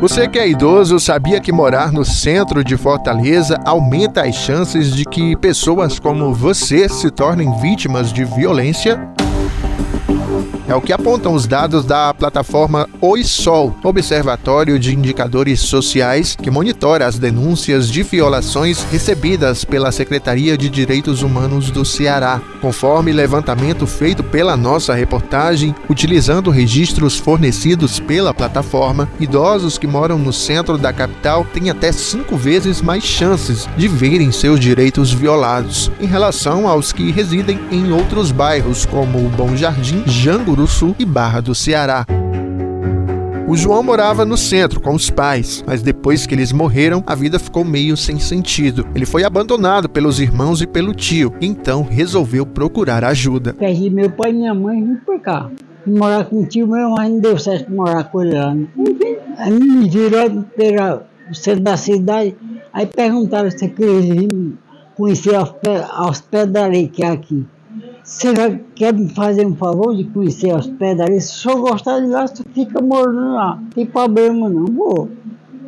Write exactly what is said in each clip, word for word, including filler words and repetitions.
Você que é idoso, sabia que morar no centro de Fortaleza aumenta as chances de que pessoas como você se tornem vítimas de violência? É o que apontam os dados da plataforma OiSol, Observatório de Indicadores Sociais, que monitora as denúncias de violações recebidas pela Secretaria de Direitos Humanos do Ceará. Conforme levantamento feito pela nossa reportagem, utilizando registros fornecidos pela plataforma, idosos que moram no centro da capital têm até cinco vezes mais chances de verem seus direitos violados, em relação aos que residem em outros bairros, como Bom Jardim, Jango do Sul e Barra do Ceará. O João morava no centro com os pais, mas depois que eles morreram, a vida ficou meio sem sentido. Ele foi abandonado pelos irmãos e pelo tio, então resolveu procurar ajuda. Perdi meu pai e minha mãe muito por cá. Morar com o tio meu, mas não deu certo morar com ele lá. Enfim, aí me viraram pelo centro da cidade, aí perguntaram se eu queria conhecer a hospedaria que é aqui. Você quer me fazer um favor de conhecer as pedras? Se só gostar de lá, você fica morando lá. Não tem problema não, vou.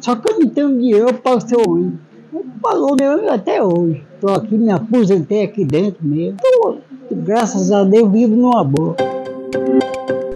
Só que eu não tenho dinheiro, eu pago seu ônibus. Eu pago meu ônibus até hoje. Estou aqui, me aposentei aqui dentro mesmo. Então, graças a Deus, vivo numa boa.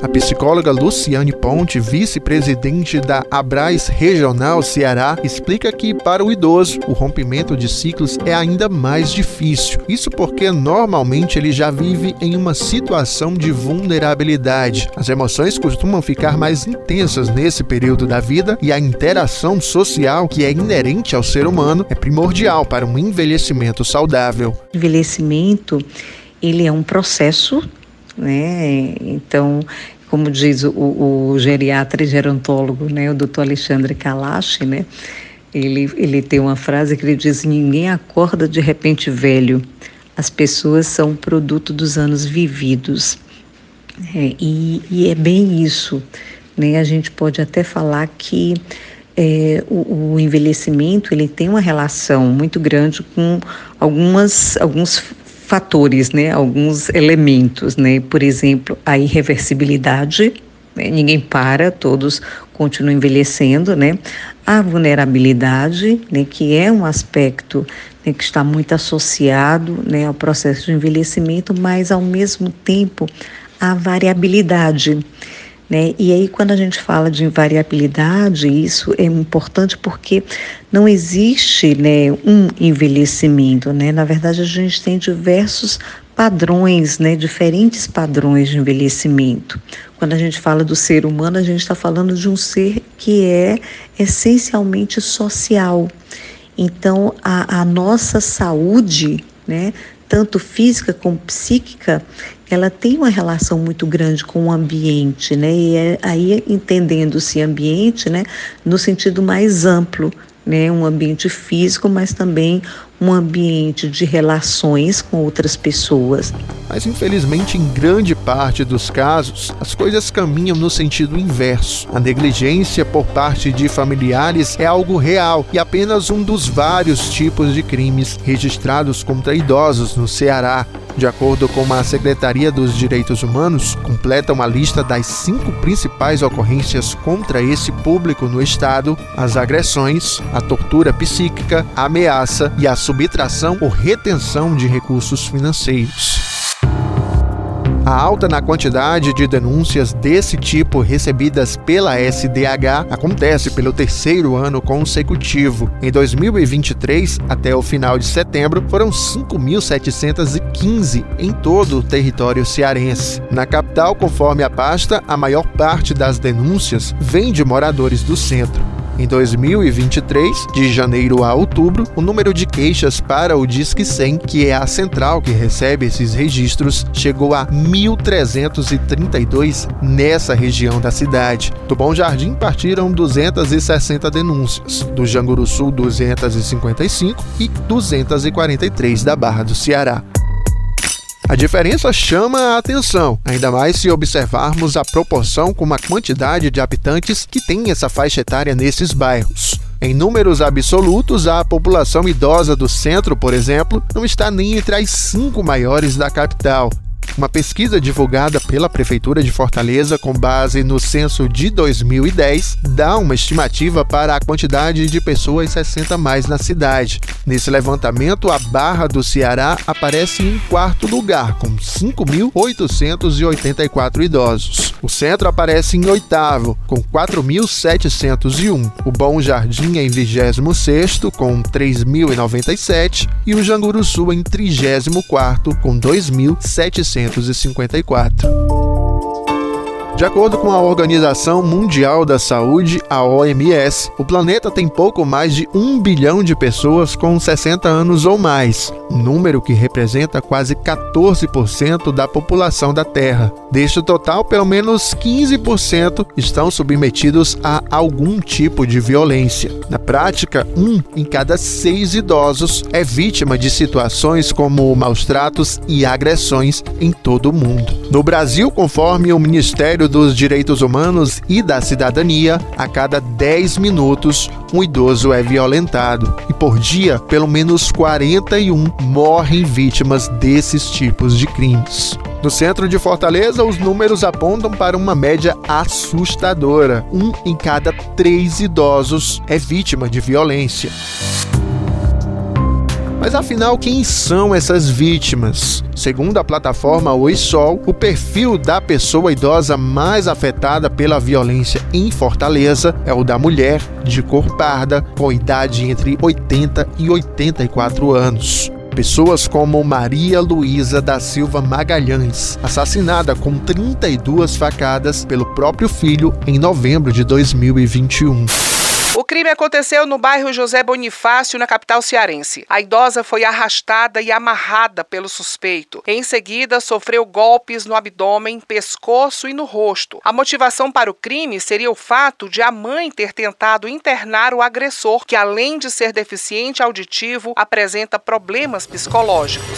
A psicóloga Luciane Ponte, vice-presidente da Abras Regional Ceará, explica que, para o idoso, o rompimento de ciclos é ainda mais difícil. Isso porque, normalmente, ele já vive em uma situação de vulnerabilidade. As emoções costumam ficar mais intensas nesse período da vida e a interação social, que é inerente ao ser humano, é primordial para um envelhecimento saudável. O envelhecimento, ele é um processo, né? Então, como diz o, o geriatra e gerontólogo, né, o doutor Alexandre Kalache, né, ele, ele tem uma frase que ele diz: ninguém acorda de repente velho, as pessoas são produto dos anos vividos. É, e, e é bem isso, né? A gente pode até falar que É, o, o envelhecimento, ele tem uma relação muito grande com algumas, alguns fatores, né? Alguns elementos, né? Por exemplo, a irreversibilidade, né? Ninguém para, todos continuam envelhecendo, né? A vulnerabilidade, né? Que é um aspecto, né? Que está muito associado, né? Ao processo de envelhecimento, mas ao mesmo tempo a variabilidade, né? E aí, quando a gente fala de invariabilidade, isso é importante porque não existe, né, um envelhecimento, né? Na verdade, a gente tem diversos padrões, né, diferentes padrões de envelhecimento. Quando a gente fala do ser humano, a gente está falando de um ser que é essencialmente social. Então, a, a nossa saúde, né, tanto física como psíquica, ela tem uma relação muito grande com o ambiente, né? E é aí, entendendo-se ambiente, né, no sentido mais amplo, né? Um ambiente físico, mas também um ambiente de relações com outras pessoas. Mas, infelizmente, em grande parte dos casos, as coisas caminham no sentido inverso. A negligência por parte de familiares é algo real e apenas um dos vários tipos de crimes registrados contra idosos no Ceará. De acordo com a Secretaria dos Direitos Humanos, completa uma lista das cinco principais ocorrências contra esse público no estado: as agressões, a tortura psíquica, a ameaça e a subtração ou retenção de recursos financeiros. A alta na quantidade de denúncias desse tipo recebidas pela S D H acontece pelo terceiro ano consecutivo. Em dois mil e vinte e três, até o final de setembro, foram cinco mil setecentos e quinze em todo o território cearense. Na capital, conforme a pasta, a maior parte das denúncias vem de moradores do centro. Em dois mil e vinte e três, de janeiro a outubro, o número de queixas para o Disque cem, que é a central que recebe esses registros, chegou a mil trezentos e trinta e dois nessa região da cidade. Do Bom Jardim partiram duzentas e sessenta denúncias, do Janguru Sul duzentas e cinquenta e cinco e duzentas e quarenta e três da Barra do Ceará. A diferença chama a atenção, ainda mais se observarmos a proporção com a quantidade de habitantes que tem essa faixa etária nesses bairros. Em números absolutos, a população idosa do centro, por exemplo, não está nem entre as cinco maiores da capital. Uma pesquisa divulgada pela Prefeitura de Fortaleza com base no censo de dois mil e dez dá uma estimativa para a quantidade de pessoas sessenta a mais na cidade. Nesse levantamento, a Barra do Ceará aparece em quarto lugar, com cinco mil oitocentos e oitenta e quatro idosos. O centro aparece em oitavo, com quatro mil setecentos e um. O Bom Jardim é em vigésimo sexto, com três mil e noventa e sete. E o Janguruçu em trigésimo quarto, com dois mil setecentos e cinquenta e quatro. De acordo com a Organização Mundial da Saúde, a O M S, o planeta tem pouco mais de um bilhão de pessoas com sessenta anos ou mais, um número que representa quase quatorze por cento da população da Terra. Deste total, pelo menos quinze por cento estão submetidos a algum tipo de violência. Na prática, um em cada seis idosos é vítima de situações como maus-tratos e agressões em todo o mundo. No Brasil, conforme o Ministério dos Direitos Humanos e da Cidadania, a cada dez minutos um idoso é violentado e por dia pelo menos quarenta e um morrem vítimas desses tipos de crimes. No centro de Fortaleza, os números apontam para uma média assustadora. Um em cada três idosos é vítima de violência. Mas afinal, quem são essas vítimas? Segundo a plataforma OiSol, o perfil da pessoa idosa mais afetada pela violência em Fortaleza é o da mulher de cor parda, com idade entre oitenta e oitenta e quatro anos. Pessoas como Maria Luísa da Silva Magalhães, assassinada com trinta e duas facadas pelo próprio filho em novembro de dois mil e vinte e um. O crime aconteceu no bairro José Bonifácio, na capital cearense. A idosa foi arrastada e amarrada pelo suspeito. Em seguida, sofreu golpes no abdômen, pescoço e no rosto. A motivação para o crime seria o fato de a mãe ter tentado internar o agressor, que além de ser deficiente auditivo, apresenta problemas psicológicos.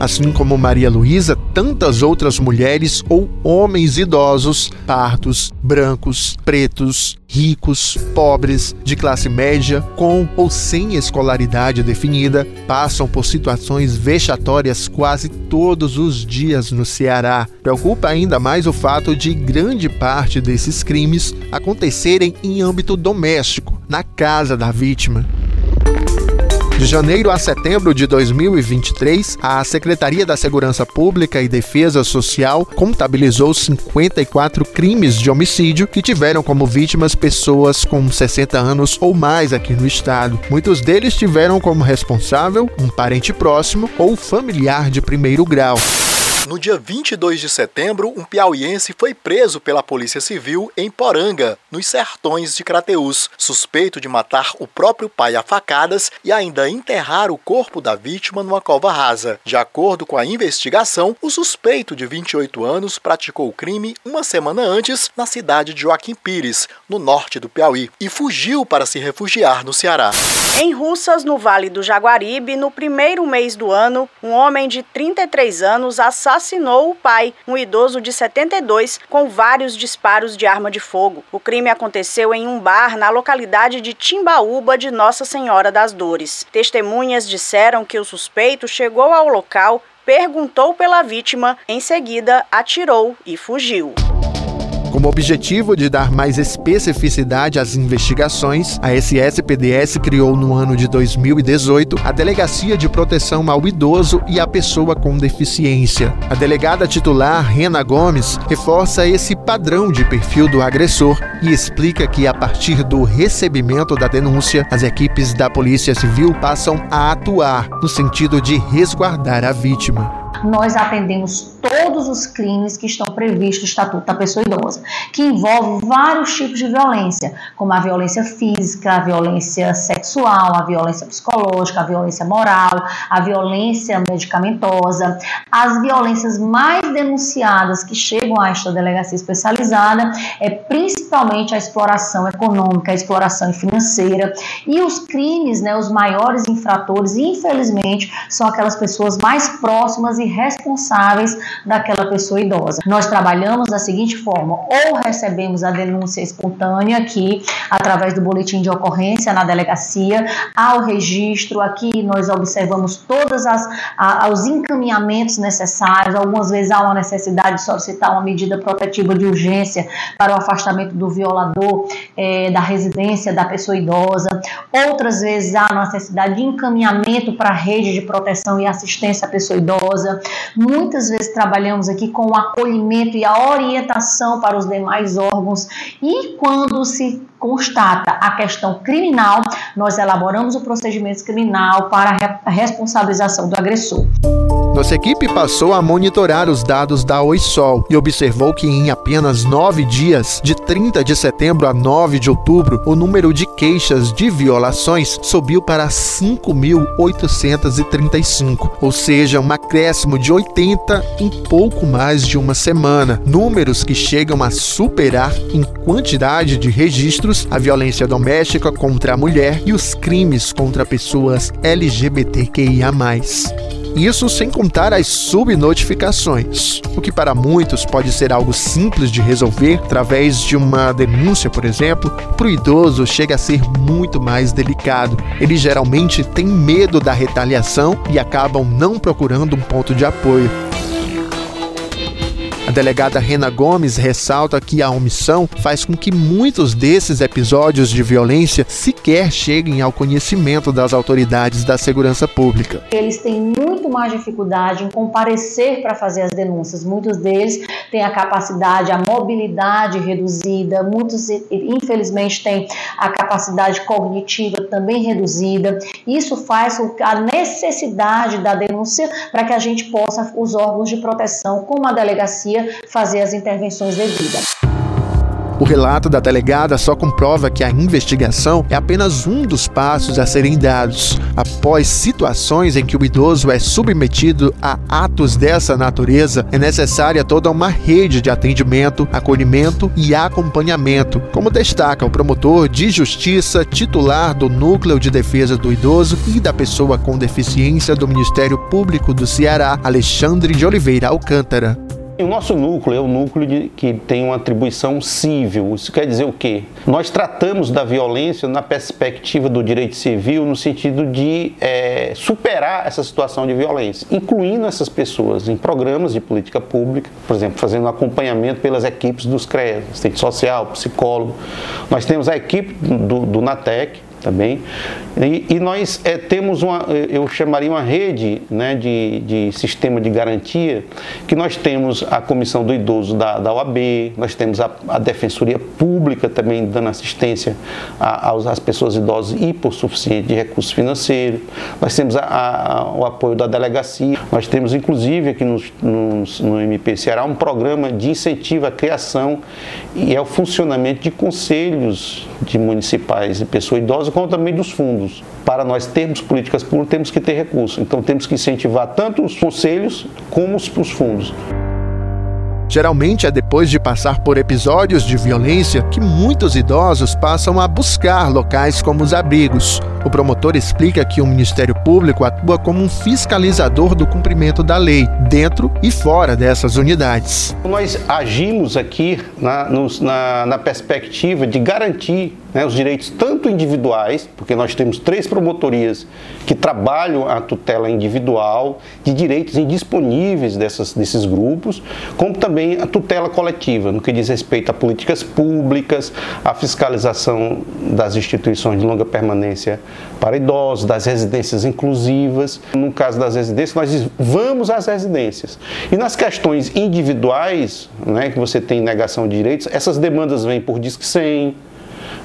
Assim como Maria Luísa, tantas outras mulheres ou homens idosos, pardos, brancos, pretos, ricos, pobres, de classe média, com ou sem escolaridade definida, passam por situações vexatórias quase todos os dias no Ceará. Preocupa ainda mais o fato de grande parte desses crimes acontecerem em âmbito doméstico, na casa da vítima. De janeiro a setembro de dois mil e vinte e três, a Secretaria da Segurança Pública e Defesa Social contabilizou cinquenta e quatro crimes de homicídio que tiveram como vítimas pessoas com sessenta anos ou mais aqui no estado. Muitos deles tiveram como responsável um parente próximo ou familiar de primeiro grau. No dia vinte e dois de setembro, um piauiense foi preso pela Polícia Civil em Poranga, nos sertões de Crateús, suspeito de matar o próprio pai a facadas e ainda enterrar o corpo da vítima numa cova rasa. De acordo com a investigação, o suspeito de vinte e oito anos praticou o crime uma semana antes na cidade de Joaquim Pires, no norte do Piauí, e fugiu para se refugiar no Ceará. Em Russas, no Vale do Jaguaribe, no primeiro mês do ano, um homem de trinta e três anos assassinou o pai, um idoso de setenta e dois, com vários disparos de arma de fogo. O crime aconteceu em um bar na localidade de Timbaúba de Nossa Senhora das Dores. Testemunhas disseram que o suspeito chegou ao local, perguntou pela vítima, em seguida atirou e fugiu. Como objetivo de dar mais especificidade às investigações, a S S P D S criou no ano de dois mil e dezoito a Delegacia de Proteção ao Idoso e à Pessoa com Deficiência. A delegada titular, Renata Gomes, reforça esse padrão de perfil do agressor e explica que, a partir do recebimento da denúncia, as equipes da Polícia Civil passam a atuar no sentido de resguardar a vítima. Nós atendemos todos os crimes que estão previstos no Estatuto da Pessoa Idosa, que envolve vários tipos de violência, como a violência física, a violência sexual, a violência psicológica, a violência moral, a violência medicamentosa. As violências mais denunciadas que chegam a esta delegacia especializada é principalmente a exploração econômica, a exploração financeira, e os crimes, né, os maiores infratores, infelizmente, são aquelas pessoas mais próximas e responsáveis daquela pessoa idosa. Nós trabalhamos da seguinte forma: ou recebemos a denúncia espontânea aqui, através do boletim de ocorrência na delegacia, ao registro, aqui nós observamos todos os encaminhamentos necessários. Algumas vezes há uma necessidade de solicitar uma medida protetiva de urgência para o afastamento do violador é, da residência da pessoa idosa. Outras vezes há necessidade de encaminhamento para a rede de proteção e assistência à pessoa idosa. Muitas vezes trabalhamos aqui com o acolhimento e a orientação para os demais órgãos, e quando se constata a questão criminal, nós elaboramos o procedimento criminal para a responsabilização do agressor. Nossa equipe passou a monitorar os dados da OiSol e observou que em apenas nove dias, de trinta de setembro a nove de outubro, o número de queixas de violações subiu para cinco mil oitocentos e trinta e cinco, ou seja, um acréscimo de oitenta em pouco mais de uma semana. Números que chegam a superar em quantidade de registros a violência doméstica contra a mulher e os crimes contra pessoas L G B T Q I A mais. Isso sem contar as subnotificações, o que para muitos pode ser algo simples de resolver através de uma denúncia, por exemplo. Para o idoso chega a ser muito mais delicado. Ele geralmente tem medo da retaliação e acabam não procurando um ponto de apoio. A delegada Renata Gomes ressalta que a omissão faz com que muitos desses episódios de violência sequer cheguem ao conhecimento das autoridades da segurança pública. Eles têm muito mais dificuldade em comparecer para fazer as denúncias. Muitos deles têm a capacidade, a mobilidade reduzida, muitos, infelizmente, têm a capacidade cognitiva também reduzida. Isso faz com que a necessidade da denúncia para que a gente possa, os órgãos de proteção, como a delegacia, fazer as intervenções devidas. O relato da delegada só comprova que a investigação é apenas um dos passos a serem dados. Após situações em que o idoso é submetido a atos dessa natureza, é necessária toda uma rede de atendimento, acolhimento e acompanhamento, como destaca o promotor de justiça, titular do Núcleo de Defesa do Idoso e da Pessoa com Deficiência do Ministério Público do Ceará, Alexandre de Oliveira Alcântara. O nosso núcleo é o núcleo de, que tem uma atribuição civil. Isso quer dizer o quê? Nós tratamos da violência na perspectiva do direito civil, no sentido de é, superar essa situação de violência, incluindo essas pessoas em programas de política pública, por exemplo, fazendo acompanhamento pelas equipes dos CREAS, assistente social, psicólogo. Nós temos a equipe do, do NATEC também, e, e nós é, temos uma, eu chamaria uma rede, né, de, de sistema de garantia, que nós temos a Comissão do Idoso da, da O A B, nós temos a, a Defensoria Pública também dando assistência a, a, às pessoas idosas e por suficiente de recursos financeiros, nós temos a, a, o apoio da delegacia, nós temos inclusive aqui no, no, no M P C E um programa de incentivo à criação e ao funcionamento de conselhos de municipais de pessoa idosa, como também dos fundos. Para nós termos políticas públicas, temos que ter recursos. Então, temos que incentivar tanto os conselhos como os, os fundos. Geralmente é depois de passar por episódios de violência que muitos idosos passam a buscar locais como os abrigos. O promotor explica que o Ministério Público atua como um fiscalizador do cumprimento da lei, dentro e fora dessas unidades. Nós agimos aqui na, nos, na, na perspectiva de garantir, né, os direitos tanto individuais, porque nós temos três promotorias que trabalham a tutela individual, de direitos indisponíveis dessas, desses grupos, como também a tutela coletiva, no que diz respeito a políticas públicas, a fiscalização das instituições de longa permanência para idosos, das residências inclusivas. No caso das residências, nós vamos às residências. E nas questões individuais, né, que você tem negação de direitos, essas demandas vêm por disque cem,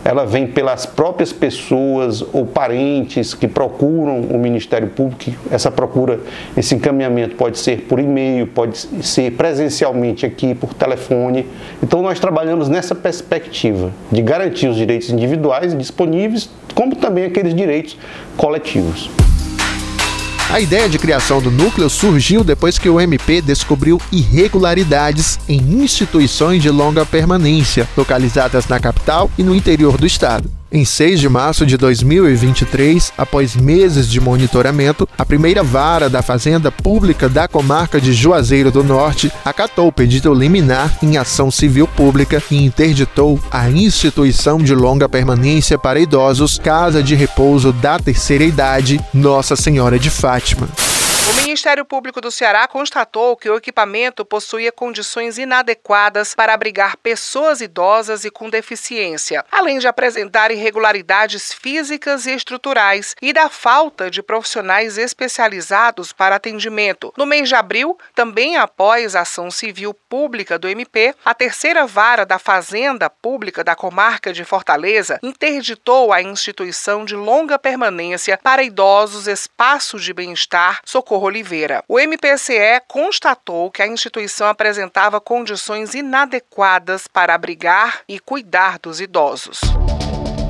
ela vem pelas próprias pessoas ou parentes que procuram o Ministério Público. Essa procura, esse encaminhamento pode ser por e-mail, pode ser presencialmente aqui, por telefone. Então nós trabalhamos nessa perspectiva de garantir os direitos individuais disponíveis, como também aqueles direitos coletivos. A ideia de criação do núcleo surgiu depois que o M P descobriu irregularidades em instituições de longa permanência, localizadas na capital e no interior do estado. Em seis de março de dois mil e vinte e três, após meses de monitoramento, a primeira vara da Fazenda Pública da comarca de Juazeiro do Norte acatou o pedido liminar em ação civil pública e interditou a instituição de longa permanência para idosos Casa de Repouso da Terceira Idade Nossa Senhora de Fátima. O Ministério Público do Ceará constatou que o equipamento possuía condições inadequadas para abrigar pessoas idosas e com deficiência, além de apresentar irregularidades físicas e estruturais e da falta de profissionais especializados para atendimento. No mês de abril, também após a ação civil pública do M P, a terceira vara da Fazenda Pública da comarca de Fortaleza interditou a instituição de longa permanência para idosos Espaço de Bem-Estar Socorro Oliveira. O M P C E constatou que a instituição apresentava condições inadequadas para abrigar e cuidar dos idosos.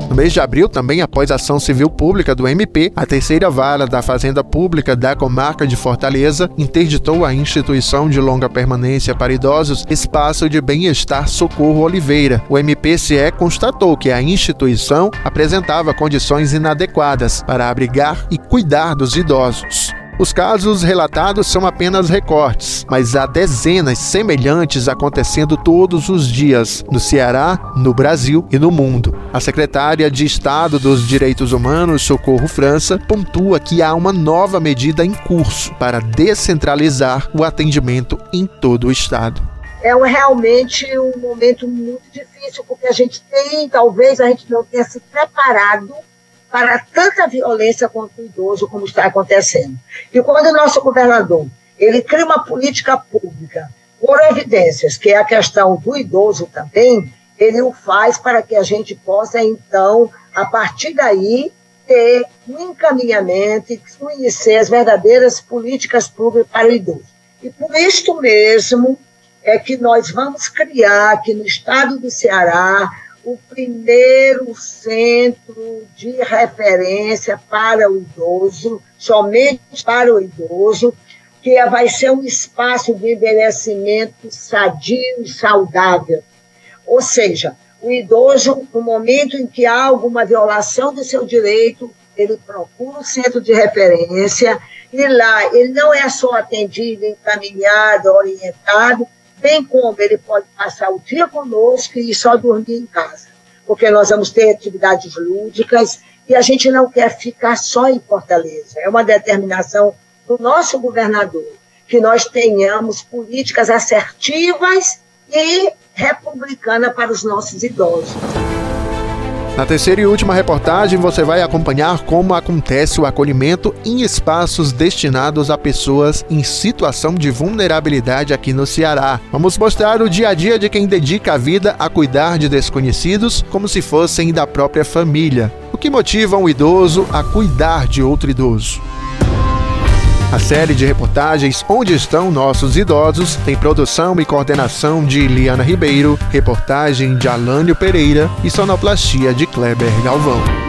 No mês de abril, também após a ação civil pública do M P, a terceira vara da Fazenda Pública da comarca de Fortaleza interditou a instituição de longa permanência para idosos Espaço de Bem-Estar Socorro Oliveira. O M P C E constatou que a instituição apresentava condições inadequadas para abrigar e cuidar dos idosos. Os casos relatados são apenas recortes, mas há dezenas semelhantes acontecendo todos os dias, no Ceará, no Brasil e no mundo. A secretária de Estado dos Direitos Humanos, Socorro França, pontua que há uma nova medida em curso para descentralizar o atendimento em todo o Estado. É realmente um momento muito difícil, porque a gente tem, talvez a gente não tenha se preparado para tanta violência contra o idoso como está acontecendo. E quando o nosso governador, ele cria uma política pública por evidências, que é a questão do idoso também, ele o faz para que a gente possa, então, a partir daí, ter um encaminhamento e conhecer as verdadeiras políticas públicas para o idoso. E por isto mesmo é que nós vamos criar aqui no estado do Ceará o primeiro centro de referência para o idoso, somente para o idoso, que vai ser um espaço de envelhecimento sadio e saudável. Ou seja, o idoso, no momento em que há alguma violação do seu direito, ele procura um centro de referência e lá ele não é só atendido, encaminhado, orientado, bem como ele pode passar o dia conosco e só dormir em casa, porque nós vamos ter atividades lúdicas e a gente não quer ficar só em Fortaleza. É uma determinação do nosso governador que nós tenhamos políticas assertivas e republicanas para os nossos idosos. Na terceira e última reportagem, você vai acompanhar como acontece o acolhimento em espaços destinados a pessoas em situação de vulnerabilidade aqui no Ceará. Vamos mostrar o dia a dia de quem dedica a vida a cuidar de desconhecidos como se fossem da própria família. O que motiva um idoso a cuidar de outro idoso? A série de reportagens Onde Estão Nossos Idosos tem produção e coordenação de Liana Ribeiro, reportagem de Alânio Pereira e sonoplastia de Kleber Galvão.